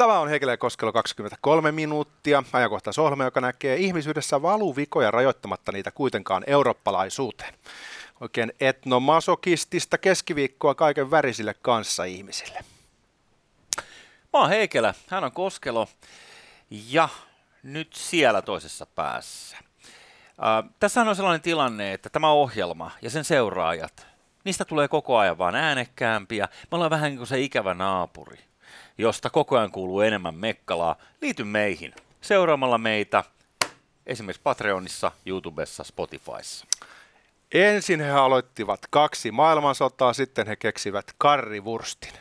Tämä on Heikele ja Koskelo 23 minuuttia, ajankohtaisohjelma, joka näkee ihmisyydessä valuvikoja rajoittamatta niitä kuitenkaan eurooppalaisuuteen. Oikein etnomasokistista keskiviikkoa kaiken värisille kanssaihmisille. Mä oon Heikele, hän on Koskelo ja nyt siellä toisessa päässä. Tässä on sellainen tilanne, että tämä ohjelma ja sen seuraajat, niistä tulee koko ajan vaan äänekkäämpiä. Me ollaan vähän niin kuin se ikävä naapuri, josta koko ajan kuuluu enemmän mekkalaa. Liity meihin seuraamalla meitä esimerkiksi Patreonissa, YouTubessa, Spotifyssa. Ensin he aloittivat 2 maailmansotaa, sitten he keksivät karrivurstin.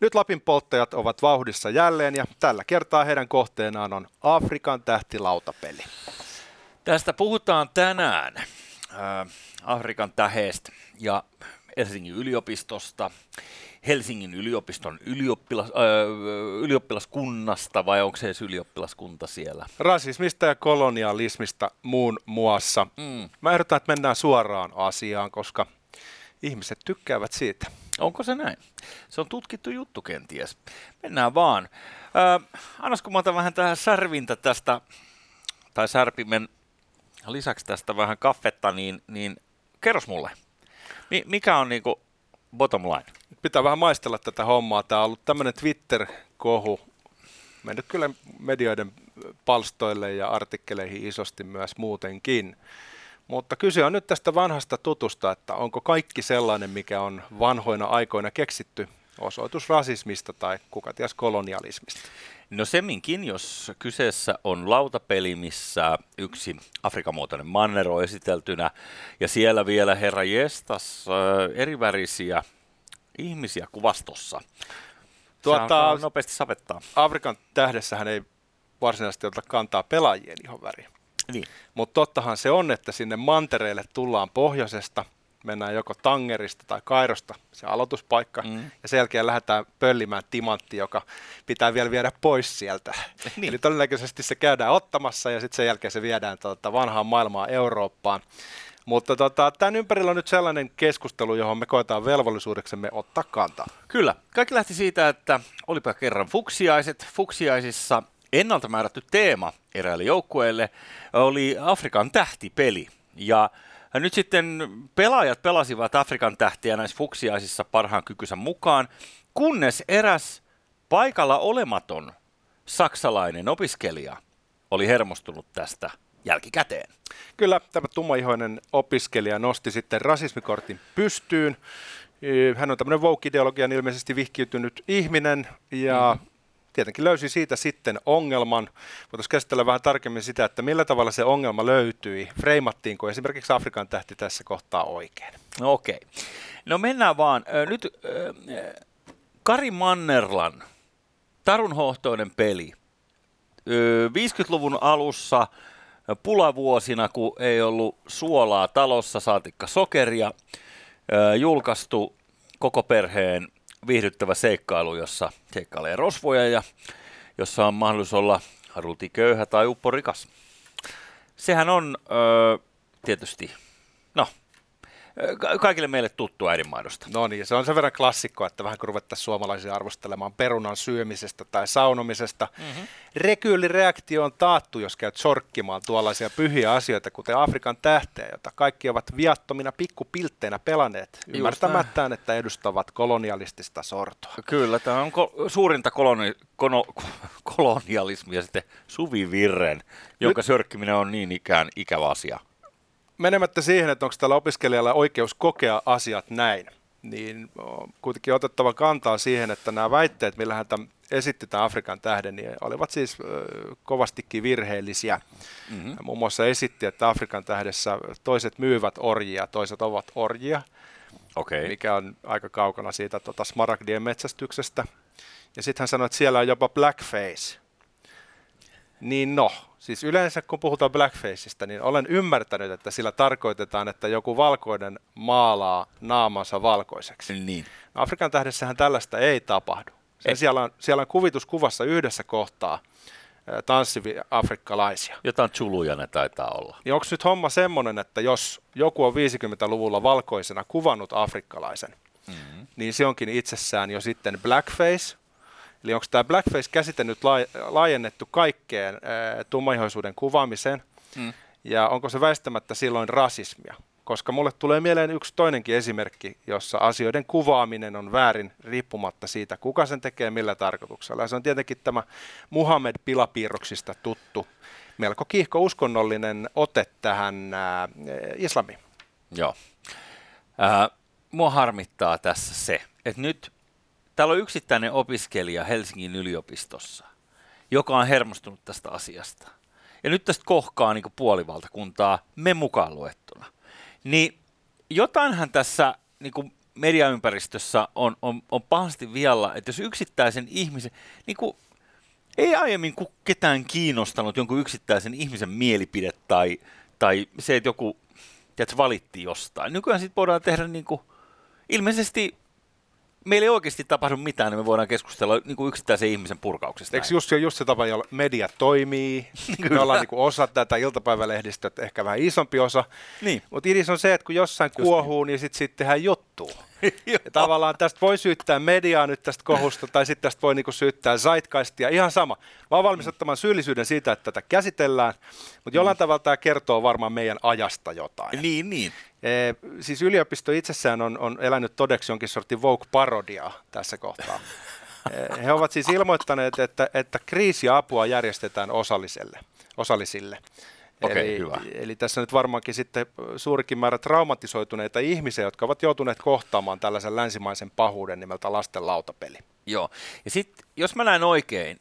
Nyt Lapin polttajat ovat vauhdissa jälleen ja tällä kertaa heidän kohteenaan on Afrikan tähti -lautapeli. Tästä puhutaan tänään Afrikan täheestä ja Helsingin yliopistosta, Helsingin yliopiston ylioppilaskunnasta, vai onko se edes ylioppilaskunta siellä? Rasismista ja kolonialismista muun muassa. Mä ehdotan, että mennään suoraan asiaan, koska ihmiset tykkäävät siitä. Onko se näin? Se on tutkittu juttu kenties. Mennään vaan. Annasko mä otan vähän tähän särvintä tästä, tai särpimen lisäksi tästä vähän kaffetta, niin kerros mulle, mikä on niinku bottom line? Pitää vähän maistella tätä hommaa. Tämä on ollut tämmöinen Twitter-kohu, mennyt kyllä medioiden palstoille ja artikkeleihin isosti myös muutenkin. Mutta kyse on nyt tästä vanhasta tutusta, että onko kaikki sellainen, mikä on vanhoina aikoina keksitty, osoitus rasismista tai kuka ties kolonialismista. No semminkin, jos kyseessä on lautapeli, missä yksi Afrikan muotoinen manner on esiteltynä ja siellä vielä herra jestas erivärisiä ihmisiä kuvastossa. Sehän nopeasti savettaa. Afrikan tähdessähän ei varsinaisesti ota kantaa pelaajien ihonväriin. Niin. Mutta tottahan se on, että sinne mantereelle tullaan pohjoisesta, mennään joko Tangerista tai Kairosta, se aloituspaikka, ja sen jälkeen lähdetään pöllimään timantti, joka pitää vielä viedä pois sieltä. Niin. Eli todennäköisesti se käydään ottamassa ja sitten sen jälkeen se viedään vanhaan maailmaan Eurooppaan. Mutta tämän ympärillä on nyt sellainen keskustelu, johon me koetaan velvollisuudeksemme ottaa kantaa. Kyllä. Kaikki lähti siitä, että olipa kerran fuksiaiset. Fuksiaisissa ennalta määrätty teema eräälle joukkueelle oli Afrikan tähtipeli. Ja nyt sitten pelaajat pelasivat Afrikan tähtiä näissä fuksiaisissa parhaan kykynsä mukaan, kunnes eräs paikalla olematon saksalainen opiskelija oli hermostunut tästä jälkikäteen. Kyllä, tämä tummaihoinen opiskelija nosti sitten rasismikortin pystyyn. Hän on tämmöinen woke-ideologian ilmeisesti vihkiytynyt ihminen ja tietenkin löysi siitä sitten ongelman. Voitaisiin käsitellä vähän tarkemmin sitä, että millä tavalla se ongelma löytyi, freimattiinko esimerkiksi Afrikan tähti tässä kohtaa oikein. No okei. No mennään vaan. Nyt Kari Mannerlan tarunhohtoinen peli 50-luvun alussa pulavuosina, kun ei ollut suolaa talossa, saatikka sokeria, julkaistu koko perheen viihdyttävä seikkailu, jossa seikkailee rosvoja ja jossa on mahdollisuus olla rutiköyhä tai upporikas. Sehän on tietysti, kaikille meille tuttu äidinmaidosta. No niin, se on sen verran klassikko, että vähän kun ruvettaisiin suomalaisia arvostelemaan perunan syömisestä tai saunomisesta. Rekyylireaktio on taattu, jos käyt sorkkimaan tuollaisia pyhiä asioita, kuten Afrikan tähteä, jota kaikki ovat viattomina pikkupiltteinä pelanneet, ymmärtämättään, että edustavat kolonialistista sortoa. Kyllä, tämä on suurinta kolonialismia sitten suvivirren, jonka sörkkiminen on niin ikään ikävä asia. Menemättä siihen, että onko tällä opiskelijalla oikeus kokea asiat näin, niin kuitenkin otettava kantaa siihen, että nämä väitteet, millä hän esitti tämän Afrikan tähden, niin olivat siis kovastikin virheellisiä. Muun muassa esitti, että Afrikan tähdessä toiset myyvät orjia, toiset ovat orjia, mikä on aika kaukana siitä smaragdien metsästyksestä. Ja sitten hän sanoi, että siellä on jopa blackface. Niin siis yleensä kun puhutaan blackfaceista, niin olen ymmärtänyt, että sillä tarkoitetaan, että joku valkoinen maalaa naamansa valkoiseksi. Niin. Afrikan tähdessähän tällaista ei tapahdu. Siellä on kuvitus kuvassa yhdessä kohtaa tanssivia afrikkalaisia. Jotain chuluja ne taitaa olla. Niin onko nyt homma semmoinen, että jos joku on 50-luvulla valkoisena kuvannut afrikkalaisen, niin se onkin itsessään jo sitten blackface, Eli onko tämä blackface-käsite nyt laajennettu kaikkeen tummaihoisuuden kuvaamiseen, ja onko se väistämättä silloin rasismia? Koska mulle tulee mieleen yksi toinenkin esimerkki, jossa asioiden kuvaaminen on väärin riippumatta siitä, kuka sen tekee millä tarkoituksella. Ja se on tietenkin tämä Muhammed pilapiirroksista tuttu, melko kiihko uskonnollinen ote tähän islamiin. Joo. Mua harmittaa tässä se, että nyt täällä on yksittäinen opiskelija Helsingin yliopistossa, joka on hermostunut tästä asiasta. Ja nyt tästä kohkaa niin kuin puolivaltakuntaa, me mukaan luettuna. Niin jotainhan tässä niin kuin mediaympäristössä on pahasti vialla, että jos yksittäisen ihmisen, niin kuin, ei aiemmin ketään kiinnostanut jonkun yksittäisen ihmisen mielipide tai se, että joku tiedätkö, valitti jostain. Nykyään sit voidaan tehdä niin kuin, ilmeisesti meillä ei oikeasti tapahdu mitään, niin me voidaan keskustella niin kuin yksittäisen ihmisen purkauksesta. Eikö just se tapa, jolla media toimii? Me ollaan niin kuin osa tätä iltapäivälehdistöä, ehkä vähän isompi osa. Niin. Mutta idis on se, että kun jossain just kuohuu, niin sitten tehdään juttua. Tavallaan tästä voi syyttää mediaa nyt tästä kohusta, tai sitten tästä voi niin kuin syyttää zeitgeistia. Ihan sama. Mä oon valmis ottamaan syyllisyyden siitä, että tätä käsitellään, mutta jollain tavalla tämä kertoo varmaan meidän ajasta jotain. Niin. Siis yliopisto itsessään on elänyt todeksi jonkin sortin woke-parodiaa tässä kohtaa. He ovat siis ilmoittaneet, että kriisiapua järjestetään osallisille. Okei, eli tässä on nyt varmaankin sitten suurikin määrä traumatisoituneita ihmisiä, jotka ovat joutuneet kohtaamaan tällaisen länsimaisen pahuuden nimeltä lasten lautapeli. Joo, ja sitten jos mä näen oikein,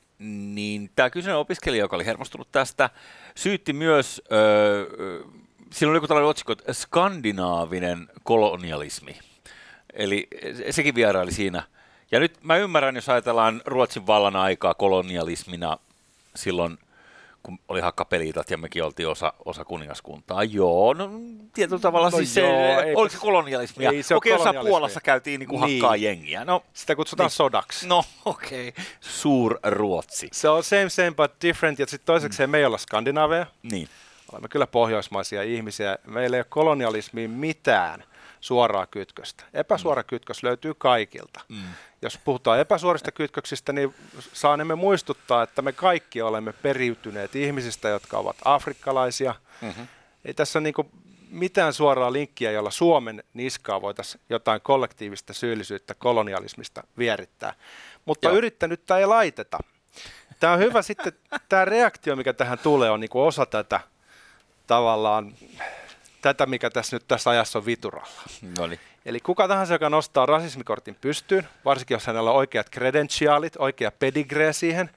niin tämä kyseinen opiskelija, joka oli hermostunut tästä, syytti myös... Siinä oli joku tällainen otsikko, että skandinaavinen kolonialismi, eli sekin vieraili siinä. Ja nyt mä ymmärrän, jos ajatellaan Ruotsin vallan aikaa kolonialismina silloin, kun oli hakkapeliitat ja mekin oltiin osa kuningaskuntaa. Joo, no tietyllä tavalla siis se, oliko se kolonialismia? Ei se ole kolonialismia. Jossain Puolassa käytiin niin. Hakkaa jengiä. No, sitä kutsutaan niin. Sodaksi. No okei. Suur-Ruotsi. Se on same but different, ja sitten toiseksi me ei olla skandinaaveja. Niin. Olemme kyllä pohjoismaisia ihmisiä. Meillä ei ole kolonialismiin mitään suoraa kytköstä. Epäsuora kytkös löytyy kaikilta. Jos puhutaan epäsuorista kytköksistä, niin saanemme muistuttaa, että me kaikki olemme periytyneet ihmisistä, jotka ovat afrikkalaisia. Ei tässä ole niin kuin mitään suoraa linkkiä, jolla Suomen niskaa voitaisiin jotain kollektiivista syyllisyyttä kolonialismista vierittää. Mutta yrittänyttä ei laiteta. Tämä on hyvä sitten, tämä reaktio, mikä tähän tulee, on niin kuin osa tätä. Tavallaan tätä, mikä tässä ajassa on vituralla. Noniin. Eli kuka tahansa, joka nostaa rasismikortin pystyyn, varsinkin jos hänellä on oikeat credentiaalit, oikea pedigree siihen,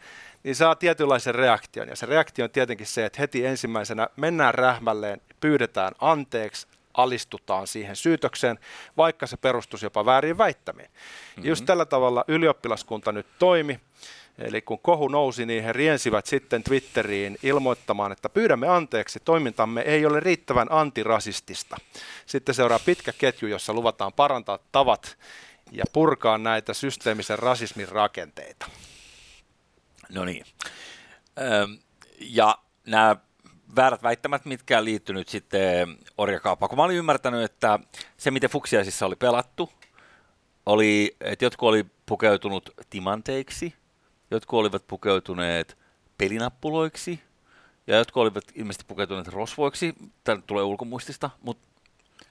niin saa tietynlaisen reaktion. Ja se reaktio on tietenkin se, että heti ensimmäisenä mennään rähmälleen, pyydetään anteeksi, alistutaan siihen syytökseen, vaikka se perustuisi jopa väärin väittämiin. Just tällä tavalla ylioppilaskunta nyt toimi. Eli kun kohu nousi, niin he riensivät sitten Twitteriin ilmoittamaan, että pyydämme anteeksi, toimintamme ei ole riittävän antirasistista. Sitten seuraa pitkä ketju, jossa luvataan parantaa tavat ja purkaa näitä systeemisen rasismin rakenteita. No niin. Ja nämä väärät väittämät, mitkä on liittynyt sitten orjakauppaan. Kun mä olin ymmärtänyt, että se, miten fuksiaisissa oli pelattu, oli, että jotkut oli pukeutunut timanteiksi. Jotkut olivat pukeutuneet pelinappuloiksi ja jotkut olivat ilmeisesti pukeutuneet rosvoiksi. Tämä tulee ulkomuistista, mutta...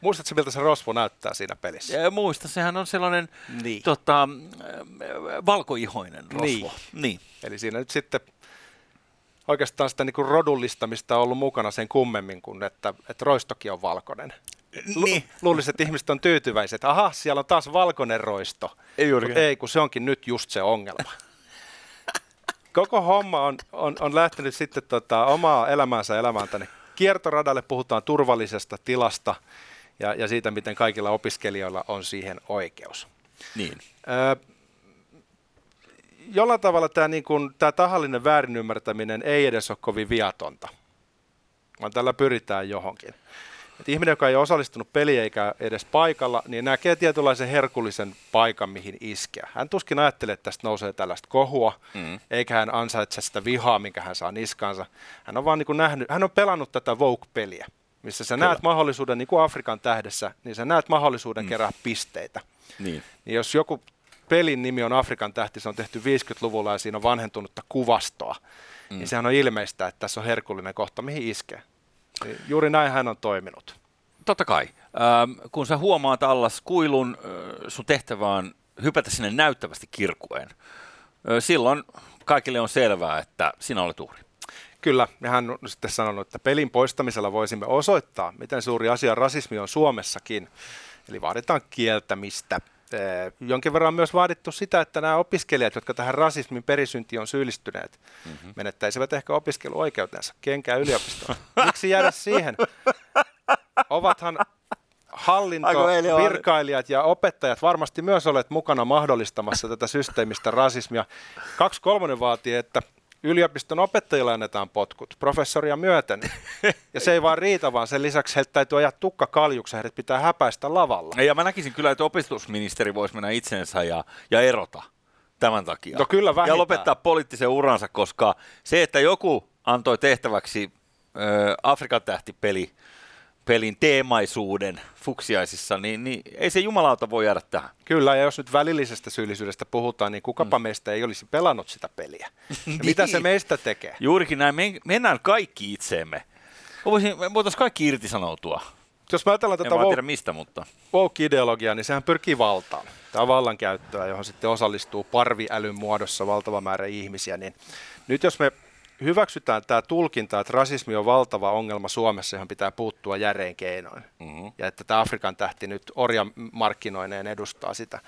Muistatko, miltä se rosvo näyttää siinä pelissä? Ja muista, sehän on sellainen niin. Valkoihoinen rosvo. Niin. Eli siinä nyt sitten oikeastaan sitä niin kuin rodullistamista on ollut mukana sen kummemmin kuin, että roistokin on valkoinen. Niin. Luulisin, että ihmiset on tyytyväiset. Aha, siellä on taas valkoinen roisto. Ei, kun se onkin nyt just se ongelma. Koko homma on lähtenyt sitten omaa elämään tänne kiertoradalle. Puhutaan turvallisesta tilasta ja siitä, miten kaikilla opiskelijoilla on siihen oikeus. Niin. Jollain tavalla tämä tahallinen väärinymmärtäminen ei edes ole kovin viatonta, vaan tällä pyritään johonkin. Et ihminen, joka ei ole osallistunut peliin eikä edes paikalla, niin näkee tietynlaisen herkullisen paikan, mihin iskeä. Hän tuskin ajattelee, että tästä nousee tällaista kohua, eikä hän ansaitse sitä vihaa, minkä hän saa niskaansa. Hän on vaan niin kuin nähnyt, hän on pelannut tätä woke-peliä, missä sä näet mahdollisuuden, niin kuin Afrikan tähdessä, niin sä näet mahdollisuuden kerää pisteitä. Niin. Jos joku pelin nimi on Afrikan tähti, se on tehty 50-luvulla ja siinä on vanhentunutta kuvastoa. Niin sehän on ilmeistä, että tässä on herkullinen kohta, mihin iskee. Juuri näin hän on toiminut. Totta kai. Kun sä huomaat allas kuilun, sun tehtävä on hypätä sinne näyttävästi kirkuen. Silloin kaikille on selvää, että sinä olet uhri. Kyllä, ja hän on sitten sanonut, että pelin poistamisella voisimme osoittaa, miten suuri asia rasismi on Suomessakin. Eli vaaditaan kieltämistä. Jonkin verran on myös vaadittu sitä, että nämä opiskelijat, jotka tähän rasismin perisyntiin on syyllistyneet, menettäisivät ehkä opiskeluoikeutensa. Kenkää yliopistoon. Miksi jäädä siihen? Ovathan hallinto, virkailijat ja opettajat varmasti myös olet mukana mahdollistamassa tätä systeemistä rasismia. 2/3 vaatii, että yliopiston opettajilla annetaan potkut, professoria myöten. Ja se ei vaan riitä, vaan sen lisäksi heiltä täytyy ajaa tukka kaljuksi, heidät pitää häpäistä lavalla. Ja mä näkisin kyllä, että opetusministeri voisi mennä itsensä ja erota tämän takia. No kyllä vähintään. Ja lopettaa poliittisen uransa, koska se, että joku antoi tehtäväksi Afrikan tähtipelin teemaisuuden fuksiaisissa, niin ei se jumalauta voi jäädä tähän. Kyllä, ja jos nyt välillisestä syyllisyydestä puhutaan, niin kukapa meistä ei olisi pelannut sitä peliä. Niin. Mitä se meistä tekee? Juurikin näin, mennään kaikki itseemme. Voitaisiin kaikki irtisanoutua. Jos mä ajatellaan tätä woke-ideologiaa, niin sehän pyrkii valtaan. Tämä on vallankäyttöä, johon sitten osallistuu parviälyn muodossa valtava määrä ihmisiä. Niin nyt jos me hyväksytään tämä tulkinta, että rasismi on valtava ongelma Suomessa, johon pitää puuttua järein keinoin. Mm-hmm. Ja että tämä Afrikan tähti nyt orjamarkkinoineen edustaa sitä.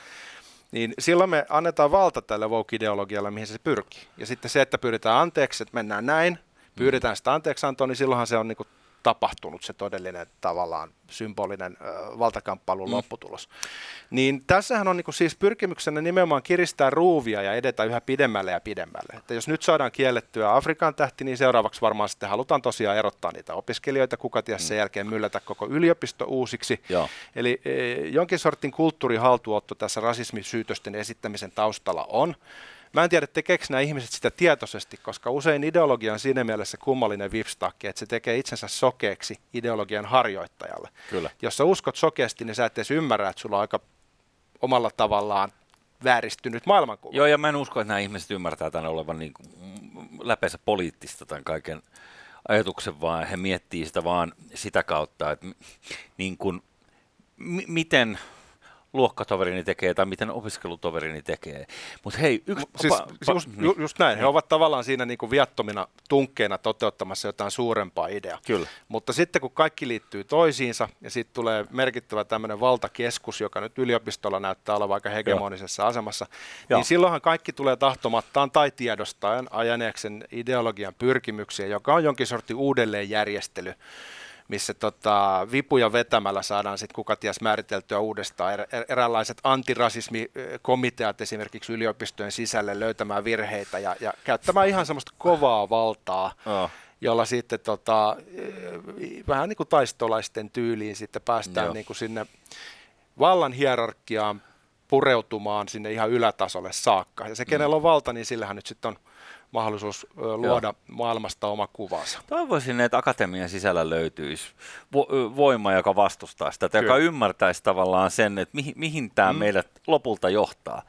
Niin silloin me annetaan valta tälle woke-ideologialle, mihin se pyrkii. Ja sitten se, että pyydetään anteeksi, että mennään näin, pyydetään sitä anteeksiantoa, niin silloinhan se on niin kuin tapahtunut se todellinen tavallaan symbolinen valtakamppailun lopputulos. Niin tässähän on niin kuin siis pyrkimyksenä nimenomaan kiristää ruuvia ja edetä yhä pidemmälle ja pidemmälle. Että jos nyt saadaan kiellettyä Afrikan tähti, niin seuraavaksi varmaan sitten halutaan tosiaan erottaa niitä opiskelijoita, kuka ties sen jälkeen myllätä koko yliopisto uusiksi. Joo. Eli jonkin sortin kulttuurihaltuotto tässä rasismisyytösten esittämisen taustalla on. Mä en tiedä, tekeekö nämä ihmiset sitä tietoisesti, koska usein ideologia on siinä mielessä kummallinen vipstakki, että se tekee itsensä sokeeksi ideologian harjoittajalle. Kyllä. Jos sä uskot sokeasti, niin sä et edes ymmärrä, että sulla on aika omalla tavallaan vääristynyt maailmankuva. Joo, ja mä en usko, että nämä ihmiset ymmärtää tämän olevan niin läpeensä poliittista tämän kaiken ajatuksen, vaan he miettii sitä vaan sitä kautta, että niin kuin, miten luokkatoverini tekee tai miten opiskelutoverini tekee. Mutta hei, just näin, he ovat tavallaan siinä niinku viattomina tunkkeina toteuttamassa jotain suurempaa ideaa. Kyllä. Mutta sitten kun kaikki liittyy toisiinsa ja sitten tulee merkittävä tämmöinen valtakeskus, joka nyt yliopistolla näyttää olevan aika hegemonisessa asemassa, niin silloinhan kaikki tulee tahtomattaan tai tiedostaen ajaneeksen ideologian pyrkimyksiä, joka on jonkin sortin uudelleenjärjestely, missä vipuja vetämällä saadaan sitten kuka ties määriteltyä uudestaan. Eräänlaiset antirasismikomiteat esimerkiksi yliopistojen sisälle löytämään virheitä ja käyttämään ihan semmoista kovaa valtaa, jolla sitten vähän niin kuin taistolaisten tyyliin sitten päästään niin kuin sinne vallan hierarkiaan pureutumaan sinne ihan ylätasolle saakka. Ja se, kenellä on valta, niin sillähän nyt sitten on mahdollisuus luoda maailmasta oma kuvansa. Toivoisin, että akatemian sisällä löytyisi voima, joka vastustaa sitä, joka ymmärtäisi tavallaan sen, että mihin tämä meidät lopulta johtaa.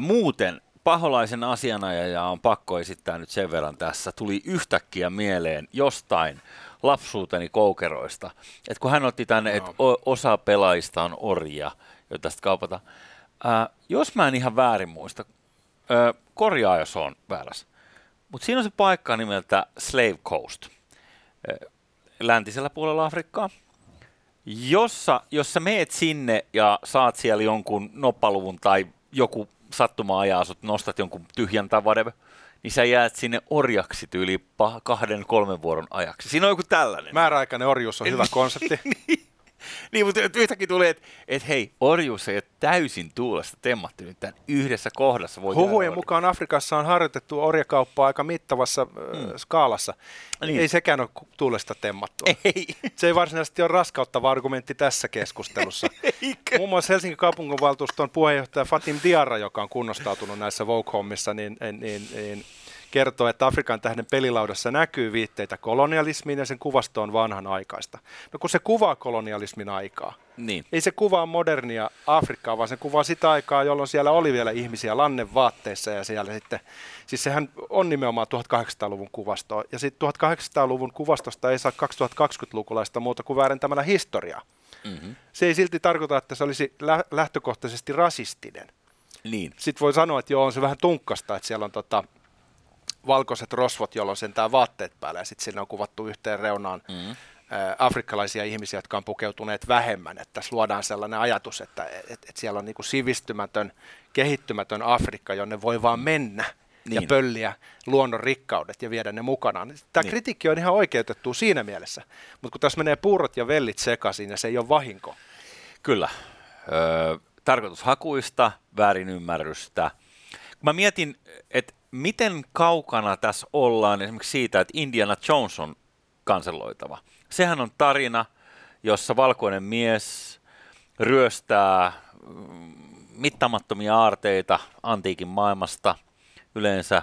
Muuten paholaisen asianajaja on pakko esittää nyt sen verran tässä. Tuli yhtäkkiä mieleen jostain lapsuuteni koukeroista, että kun hän otti tänne, että osa pelaajista on orja, joita sitten kaupataan. Jos mä en ihan väärin muista, korjaa jos on väärässä. Mutta siinä on se paikka nimeltä Slave Coast, läntisellä puolella Afrikkaa, jos sä meet sinne ja saat siellä jonkun noppaluvun tai joku sattuma ajaa sut, nostat jonkun tyhjän tai whatever, niin sä jäät sinne orjaksi tyyli 2-3 vuoron ajaksi. Siinä on joku tällainen. Määräaikainen orjuus on hyvä konsepti. Niin, mutta yhtäkkiä tulee, että hei, orjuus ei ole täysin tuulesta temmattu nyt tämän yhdessä kohdassa. Huhujen mukaan Afrikassa on harjoitettu orjakauppaa aika mittavassa skaalassa. Niin. Ei sekään ole tuulesta temmattua. Ei. Se ei varsinaisesti ole raskauttava argumentti tässä keskustelussa. Eikö? Muun muassa Helsingin kaupunginvaltuuston puheenjohtaja Fatim Diara, joka on kunnostautunut näissä woke-hommissa, niin kertoo, että Afrikan tähden pelilaudassa näkyy viitteitä kolonialismiin ja sen kuvasto on vanhanaikaista. No kun se kuvaa kolonialismin aikaa. Niin. Ei se kuvaa modernia Afrikkaa, vaan se kuvaa sitä aikaa, jolloin siellä oli vielä ihmisiä lannevaatteissa ja siellä sitten, siis sehän on nimenomaan 1800-luvun kuvastoa. Ja sitten 1800-luvun kuvastosta ei saa 2020-lukulaista muuta kuin väärentämällä historiaa. Mm-hmm. Se ei silti tarkoita, että se olisi lähtökohtaisesti rasistinen. Niin. Sitten voi sanoa, että joo, on se vähän tunkkasta, että siellä on valkoiset rosvot, jolloin sentään vaatteet päällä, ja sitten siinä on kuvattu yhteen reunaan afrikkalaisia ihmisiä, jotka on pukeutuneet vähemmän. Että tässä luodaan sellainen ajatus, että siellä on niinku sivistymätön, kehittymätön Afrikka, jonne voi vaan mennä ja pölliä luonnon rikkaudet ja viedä ne mukanaan. Tämä kritiikki on ihan oikeutettu siinä mielessä, mutta kun tässä menee puurot ja vellit sekaisin, ja se ei ole vahinko. Kyllä. Tarkoitushakuista, väärinymmärrystä. Mä mietin, että miten kaukana tässä ollaan esimerkiksi siitä, että Indiana Jones on kanseloitava. Sehän on tarina, jossa valkoinen mies ryöstää mittamattomia aarteita antiikin maailmasta yleensä.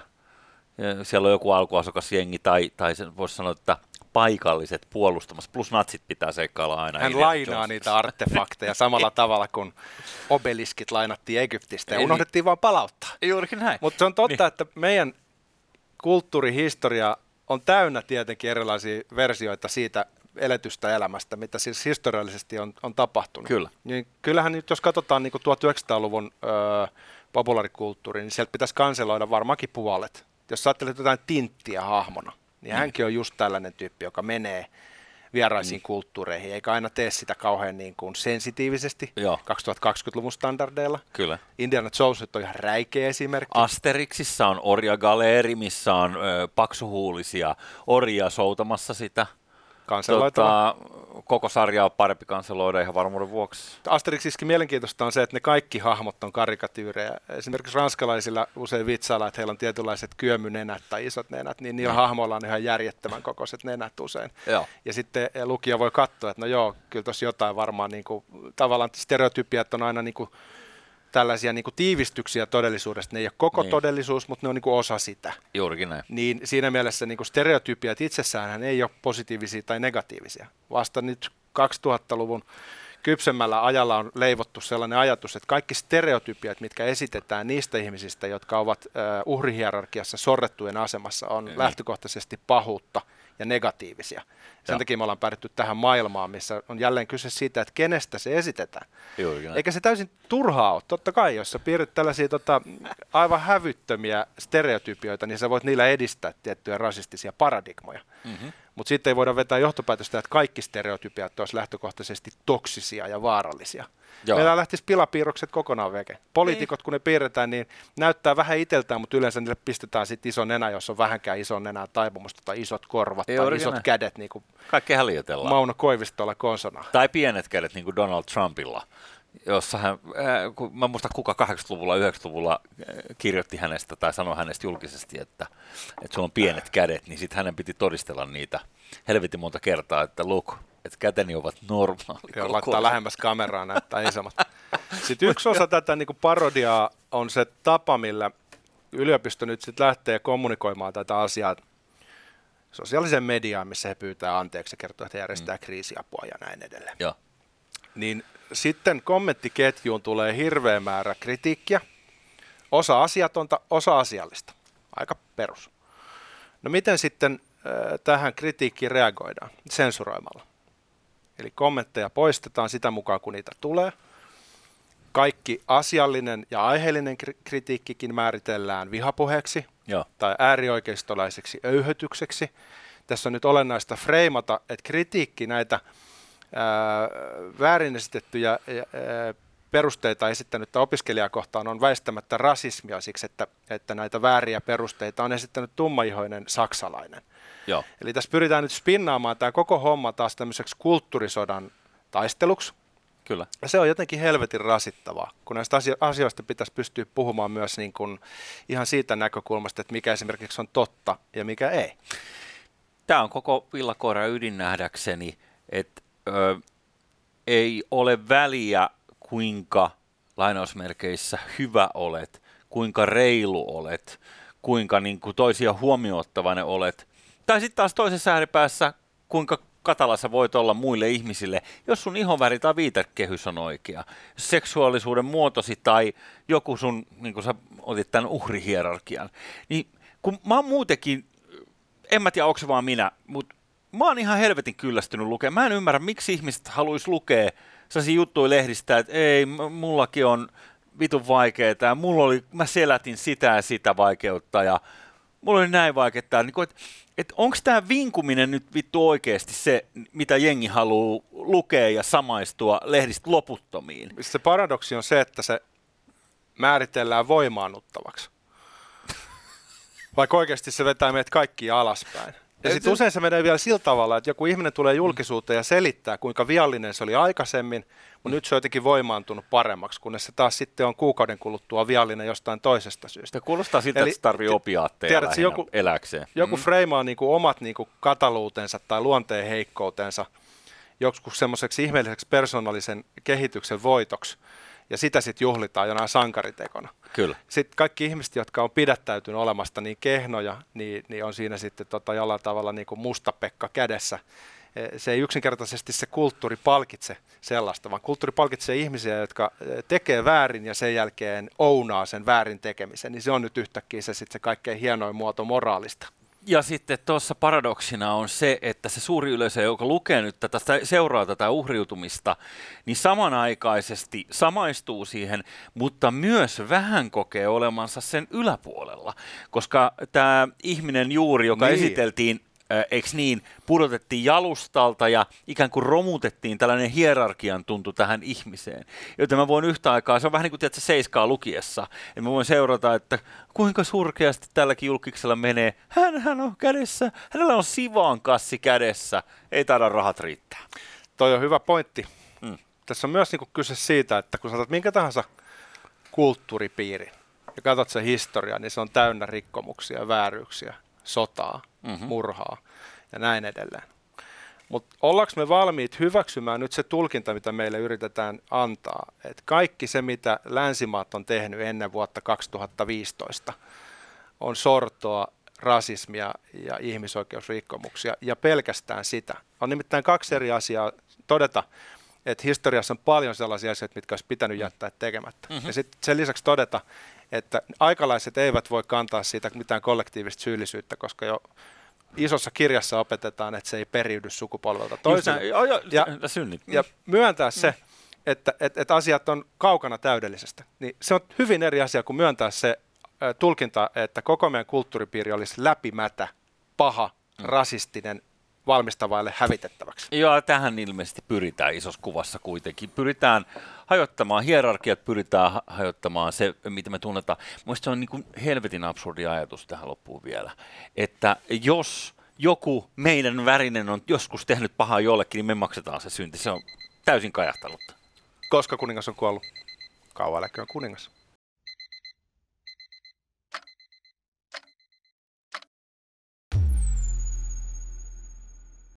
Siellä on joku alkuasukasjengi tai sen voisi sanoa, että paikalliset puolustamassa, plus natsit pitää seikkailla aina. Hän lainaa niitä artefakteja samalla tavalla kuin obeliskit lainattiin Egyptistä ja unohdettiin vaan palauttaa. Juurikin näin. Mutta se on totta, että meidän kulttuurihistoria on täynnä tietenkin erilaisia versioita siitä eletystä elämästä, mitä siis historiallisesti on tapahtunut. Kyllä. Niin kyllähän nyt, jos katsotaan niin kuin 1900-luvun populaarikulttuuri, niin sieltä pitäisi kanseloida varmaankin puolet. Jos ajattelet jotain Tinttiä hahmona, niin hänkin on just tällainen tyyppi, joka menee vieraisiin kulttuureihin, eikä aina tee sitä kauhean niin kuin sensitiivisesti 2020-luvun standardeilla. Kyllä. Indiana Jones on ihan räikeä esimerkki. Asterixissä on orjagaleeri, missä on paksuhuulisia orjia soutamassa sitä. Koko sarja on parempi kanseloida ihan varmuuden vuoksi. Asteriksissakin mielenkiintoista on se, että ne kaikki hahmot on karikatyyrejä. Esimerkiksi ranskalaisilla usein vitsailla, että heillä on tietynlaiset kyömynenät tai isot nenät, niin niillä hahmoilla on ihan järjettömän kokoiset nenät usein. Joo. Ja sitten lukija voi katsoa, että no joo, kyllä tuossa jotain varmaan, niin kuin, tavallaan stereotypiat on aina niin kuin, tällaisia niin kuin tiivistyksiä todellisuudesta. Ne ei ole koko todellisuus, mutta ne on niin kuin osa sitä. Juurikin näin. Niin siinä mielessä niin kuin stereotypiat itsessään ei ole positiivisia tai negatiivisia. Vasta nyt 2000-luvun kypsemmällä ajalla on leivottu sellainen ajatus, että kaikki stereotypiat, mitkä esitetään niistä ihmisistä, jotka ovat uhrihierarkiassa sorrettujen asemassa, on lähtökohtaisesti pahuutta ja negatiivisia. Sen takia me ollaan päädytty tähän maailmaan, missä on jälleen kyse siitä, että kenestä se esitetään. Juurikin. Eikä se täysin turhaa ole. Totta kai, jos sä piirryt tällaisia aivan hävyttömiä stereotypioita, niin sä voit niillä edistää tiettyjä rasistisia paradigmoja. Mm-hmm. Mutta siitä ei voida vetää johtopäätöstä, että kaikki stereotypiat olisivat lähtökohtaisesti toksisia ja vaarallisia. Joo. Meillä lähtisi pilapiirrokset kokonaan veke. Poliitikot, kun ne piirretään, niin näyttää vähän itseltään, mutta yleensä niille pistetään sit iso nenä, jos on vähänkään iso nenä taipumusta tai isot korvat tai isot kädet. Niin kuin kaikkea liioitellaan. Mauno Koivistolla konsona. Tai pienet kädet, niin kuin Donald Trumpilla. Mä en muista kuka 80-luvulla, 90-luvulla kirjoitti hänestä tai sanoi hänestä julkisesti, että sulla on pienet kädet, niin sitten hänen piti todistella niitä helvetin monta kertaa, että look, että käteni ovat normaalit. Joo, laittaa lähemmäs kameraa, näyttää isommat. Sitten yksi osa tätä niin kuin parodiaa on se tapa, millä yliopisto nyt sitten lähtee kommunikoimaan tätä asiaa sosiaaliseen mediaan, missä he pyytää anteeksi ja kertoo, että he järjestää kriisiapua ja näin edelleen. Joo. Niin sitten kommenttiketjuun tulee hirveä määrä kritiikkiä, osa asiatonta, osa asiallista, aika perus. No miten sitten tähän kritiikkiin reagoidaan? Sensuroimalla. Eli kommentteja poistetaan sitä mukaan, kun niitä tulee. Kaikki asiallinen ja aiheellinen kritiikkikin määritellään vihapuheeksi tai äärioikeistolaiseksi öyhötykseksi. Tässä on nyt olennaista freimata, että kritiikki näitä väärin esitettyjä perusteita esittänyttä opiskelijakohtaan on väistämättä rasismia siksi, että näitä vääriä perusteita on esittänyt tummaihoinen saksalainen. Joo. Eli tässä pyritään nyt spinnaamaan tämä koko homma taas tämmöiseksi kulttuurisodan taisteluksi. Kyllä. Ja se on jotenkin helvetin rasittavaa, kun näistä asioista pitäisi pystyä puhumaan myös niin kuin ihan siitä näkökulmasta, että mikä esimerkiksi on totta ja mikä ei. Tämä on koko villakoiran ydin nähdäkseni, että ei ole väliä, kuinka lainausmerkeissä hyvä olet, kuinka reilu olet, kuinka niin kuin toisia huomioottavainen olet. Tai sitten taas toisessa ääripäässä, kuinka katala sä voit olla muille ihmisille, jos sun ihonväri tai viitekehys on oikea. Seksuaalisuuden muotosi tai joku sun, niin kuin sä otit tämän uhrihierarkian. Niin kun mä oon muutenkin, en mä tiedä, onko se vaan minä, mutta mä oon ihan helvetin kyllästynyt lukea. Mä en ymmärrä, miksi ihmiset haluaisi lukea sellaisia juttuja lehdistä, että ei, mullakin on vitun vaikeaa ja mä selätin sitä ja sitä vaikeutta ja mulla oli näin vaikeaa. Niin että onko tämä vinkuminen nyt vittu oikeasti se, mitä jengi haluaa lukea ja samaistua lehdistä loputtomiin? Se paradoksi on se, että se määritellään voimaannuttavaksi. Vaikka oikeasti se vetää meidät kaikki alaspäin. Ja sitten usein se menee vielä sillä tavalla, että joku ihminen tulee julkisuuteen ja selittää, kuinka viallinen se oli aikaisemmin, mutta nyt se on jotenkin voimaantunut paremmaksi, kunnes se taas sitten on kuukauden kuluttua viallinen jostain toisesta syystä. Se kuulostaa siltä, että se tarvitsee opiaatteja eläkseen. Joku freimaa niinku omat niinku kataluutensa tai luonteen heikkoutensa joksikin semmoiseksi ihmeelliseksi persoonallisen kehityksen voitoksi, ja sitä sitten juhlitaan jonain sankaritekona. Kyllä. Sitten kaikki ihmiset, jotka on pidättäytynyt olemasta niin kehnoja, niin on siinä sitten jollain tavalla niin kuin mustapekka kädessä. Se ei yksinkertaisesti se kulttuuri palkitse sellaista, vaan kulttuuri palkitsee ihmisiä, jotka tekee väärin ja sen jälkeen ounaa sen väärin tekemisen. Niin se on nyt yhtäkkiä se kaikkein hienoin muoto moraalista. Ja sitten tuossa paradoksina on se, että se suuri yleisö, joka lukee nyt tätä, seuraa tätä uhriutumista, niin samanaikaisesti samaistuu siihen, mutta myös vähän kokee olemansa sen yläpuolella. Koska tämä ihminen juuri, joka esiteltiin, eiks niin, pudotettiin jalustalta ja ikään kuin romutettiin, tällainen hierarkian tuntu tähän ihmiseen. Joten mä voin yhtä aikaa, se on vähän niin kuin tiedätkö, Seiskaa lukiessa, että mä voin seurata, että kuinka surkeasti tälläkin julkiksella menee. Hänhän on kädessä, hänellä on Sivaan kassi kädessä, ei taida rahat riittää. Toi on hyvä pointti. Tässä on myös niin kuin kyse siitä, että kun saatat minkä tahansa kulttuuripiirin ja katsot sen historiaa, niin se on täynnä rikkomuksia, vääryyksiä, sotaa. Murhaa ja näin edelleen. Mutta ollaanko me valmiit hyväksymään nyt se tulkinta, mitä meille yritetään antaa, että kaikki se, mitä länsimaat on tehnyt ennen vuotta 2015, on sortoa, rasismia ja ihmisoikeusrikkomuksia ja pelkästään sitä. On nimittäin kaksi eri asiaa todeta, että historiassa on paljon sellaisia asioita, mitkä olisi pitänyt jättää tekemättä. Ja sitten sen lisäksi todeta, että aikalaiset eivät voi kantaa siitä mitään kollektiivista syyllisyyttä, koska jo isossa kirjassa opetetaan, että se ei periydy sukupolvelta toiselle. Ja myöntää se, että asiat on kaukana täydellisestä. Niin se on hyvin eri asia kuin myöntää se tulkinta, että koko meidän kulttuuripiiri olisi läpimätä, paha, rasistinen, valmistavaille hävitettäväksi. Joo, tähän ilmeisesti pyritään isossa kuvassa kuitenkin. Pyritään hajottamaan hierarkiat, pyritään hajottamaan se, mitä me tunnetaan. Mielestäni se on niin kuin helvetin absurdi ajatus tähän loppuun vielä, että jos joku meidän värinen on joskus tehnyt pahaa jollekin, niin me maksetaan se synti. Se on täysin kajahtanutta. Koska kuningas on kuollut? Kauan eläköön kuningas.